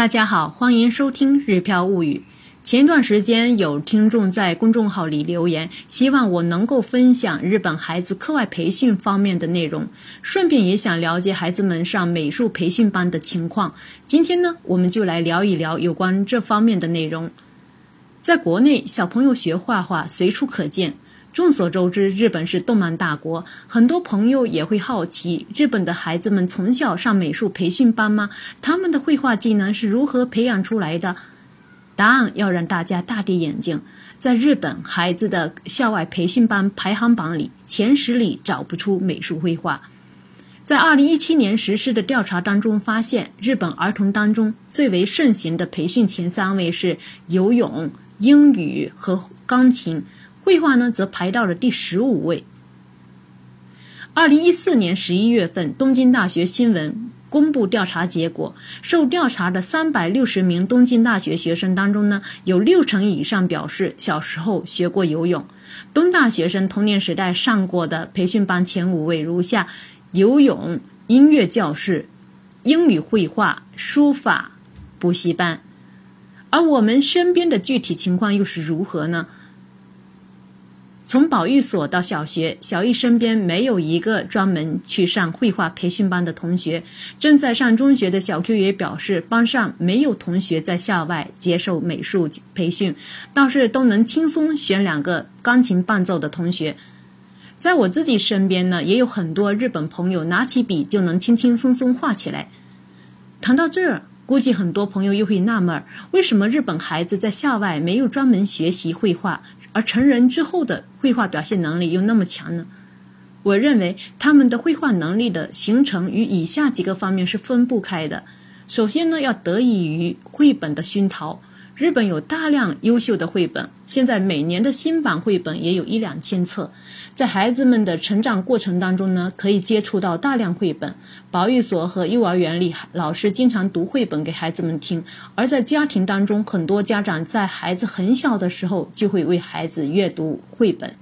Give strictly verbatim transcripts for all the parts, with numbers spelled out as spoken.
大家好，欢迎收听《日飘物语》。前段时间有听众在公众号里留言，希望我能够分享日本孩子课外培训方面的内容，顺便也想了解孩子们上美术培训班的情况。今天呢，我们就来聊一聊有关这方面的内容。在国内，小朋友学画画随处可见。众所周知，日本是动漫大国，很多朋友也会好奇，日本的孩子们从小上美术培训班吗？他们的绘画技能是如何培养出来的？答案要让大家大跌眼镜，在日本孩子的校外培训班排行榜里，前十里找不出美术绘画。在二零一七年实施的调查当中发现，日本儿童当中最为盛行的培训前三位是游泳、英语和钢琴，绘画呢则排到了第十五位。二零一四年十一月份，东京大学新闻公布调查结果，受调查的三百六十名东京大学学生当中呢，有六成以上表示小时候学过游泳。东大学生童年时代上过的培训班前五位如下：游泳、音乐教室、英语绘画、书法、补习班。而我们身边的具体情况又是如何呢？从保育所到小学，小艺身边没有一个专门去上绘画培训班的同学。正在上中学的小 Q 也表示，班上没有同学在校外接受美术培训，倒是都能轻松选两个钢琴伴奏的同学。在我自己身边呢，也有很多日本朋友拿起笔就能轻轻松松画起来。谈到这儿，估计很多朋友又会纳闷，为什么日本孩子在校外没有专门学习绘画，而成人之后的绘画表现能力又那么强呢？我认为他们的绘画能力的形成与以下几个方面是分不开的。首先呢，要得益于绘本的熏陶。日本有大量优秀的绘本，现在每年的新版绘本也有一两千册。在孩子们的成长过程当中呢，可以接触到大量绘本。保育所和幼儿园里，老师经常读绘本给孩子们听。而在家庭当中，很多家长在孩子很小的时候就会为孩子阅读绘本。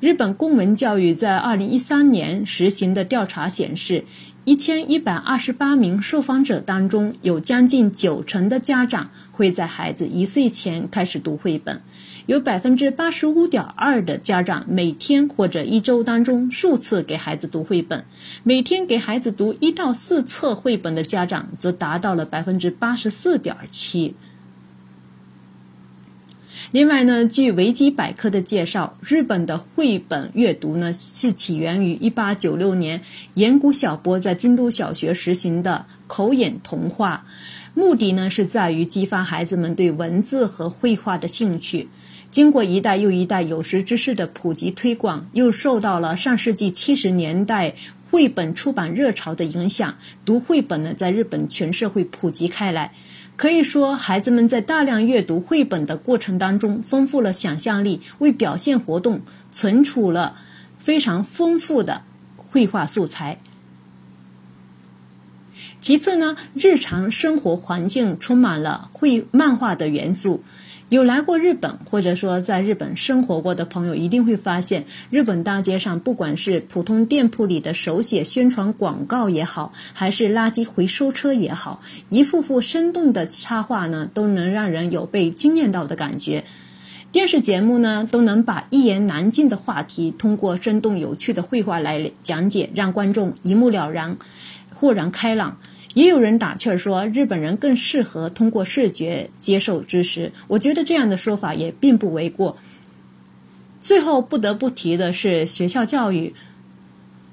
日本公文教育在二零一三年实行的调查显示，一千一百二十八名受访者当中，有将近九成的家长会在孩子一岁前开始读绘本，有 百分之八十五点二 的家长每天或者一周当中数次给孩子读绘本，每天给孩子读一到四册绘本的家长则达到了 百分之八十四点七。另外呢，据维基百科的介绍，日本的绘本阅读呢是起源于一八九六年岩谷小波在京都小学实行的口眼童话，目的呢是在于激发孩子们对文字和绘画的兴趣。经过一代又一代有识之士的普及推广，又受到了上世纪七十年代绘本出版热潮的影响，读绘本呢在日本全社会普及开来。可以说，孩子们在大量阅读绘本的过程当中，丰富了想象力，为表现活动存储了非常丰富的绘画素材。其次呢，日常生活环境充满了绘漫画的元素。有来过日本或者说在日本生活过的朋友一定会发现，日本大街上不管是普通店铺里的手写宣传广告也好，还是垃圾回收车也好，一幅幅生动的插画呢都能让人有被惊艳到的感觉。电视节目呢都能把一言难尽的话题通过生动有趣的绘画来讲解，让观众一目了然，豁然开朗。也有人打趣说，日本人更适合通过视觉接受知识，我觉得这样的说法也并不为过。最后不得不提的是学校教育。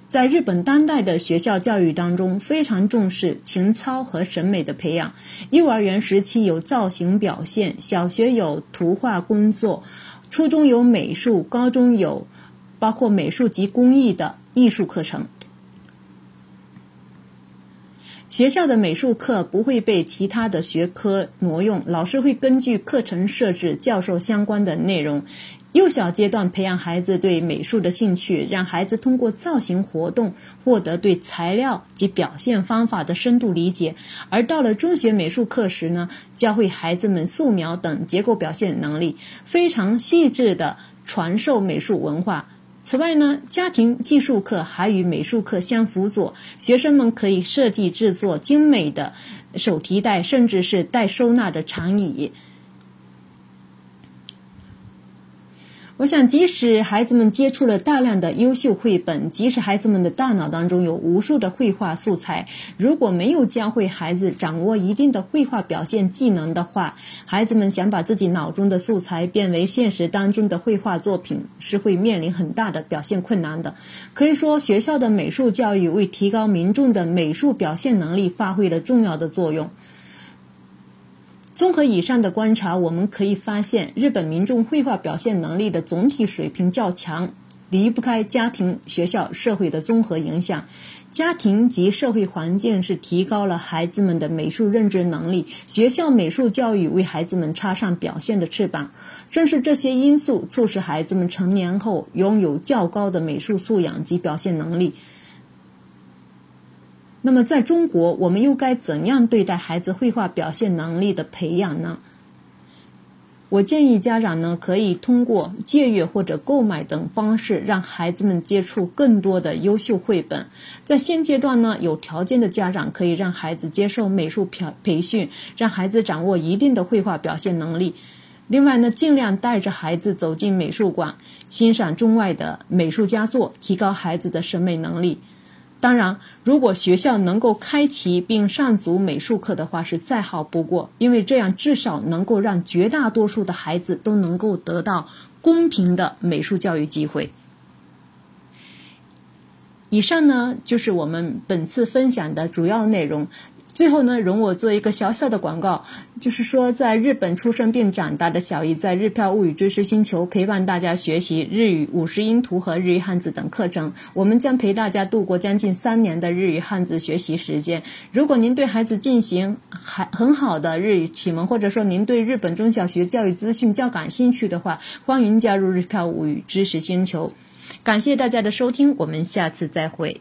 在日本当代的学校教育当中，非常重视情操和审美的培养。幼儿园时期有造型表现，小学有图画工作，初中有美术，高中有包括美术及工艺的艺术课程。学校的美术课不会被其他的学科挪用，老师会根据课程设置教授相关的内容。幼小阶段培养孩子对美术的兴趣，让孩子通过造型活动获得对材料及表现方法的深度理解。而到了中学美术课时呢，教会孩子们素描等结构表现能力，非常细致地传授美术文化。此外呢，家庭技术课还与美术课相辅佐，学生们可以设计制作精美的手提袋，甚至是带收纳的长椅。我想，即使孩子们接触了大量的优秀绘本，即使孩子们的大脑当中有无数的绘画素材，如果没有教会孩子掌握一定的绘画表现技能的话，孩子们想把自己脑中的素材变为现实当中的绘画作品，是会面临很大的表现困难的。可以说，学校的美术教育为提高民众的美术表现能力发挥了重要的作用。综合以上的观察，我们可以发现，日本民众绘画表现能力的总体水平较强，离不开家庭、学校、社会的综合影响。家庭及社会环境是提高了孩子们的美术认知能力，学校美术教育为孩子们插上表现的翅膀。正是这些因素促使孩子们成年后拥有较高的美术素养及表现能力。那么在中国，我们又该怎样对待孩子绘画表现能力的培养呢？我建议家长呢，可以通过借阅或者购买等方式，让孩子们接触更多的优秀绘本。在现阶段呢，有条件的家长可以让孩子接受美术培训，让孩子掌握一定的绘画表现能力。另外呢，尽量带着孩子走进美术馆，欣赏中外的美术佳作，提高孩子的审美能力。当然，如果学校能够开启并上足美术课的话，是再好不过，因为这样至少能够让绝大多数的孩子都能够得到公平的美术教育机会。以上呢，就是我们本次分享的主要内容。最后呢，容我做一个小小的广告，就是说，在日本出生并长大的小易，在日漂物语知识星球陪伴大家学习日语五十音图和日语汉字等课程，我们将陪大家度过将近三年的日语汉字学习时间。如果您对孩子进行很好的日语启蒙，或者说您对日本中小学教育资讯较感兴趣的话，欢迎加入日漂物语知识星球。感谢大家的收听，我们下次再会。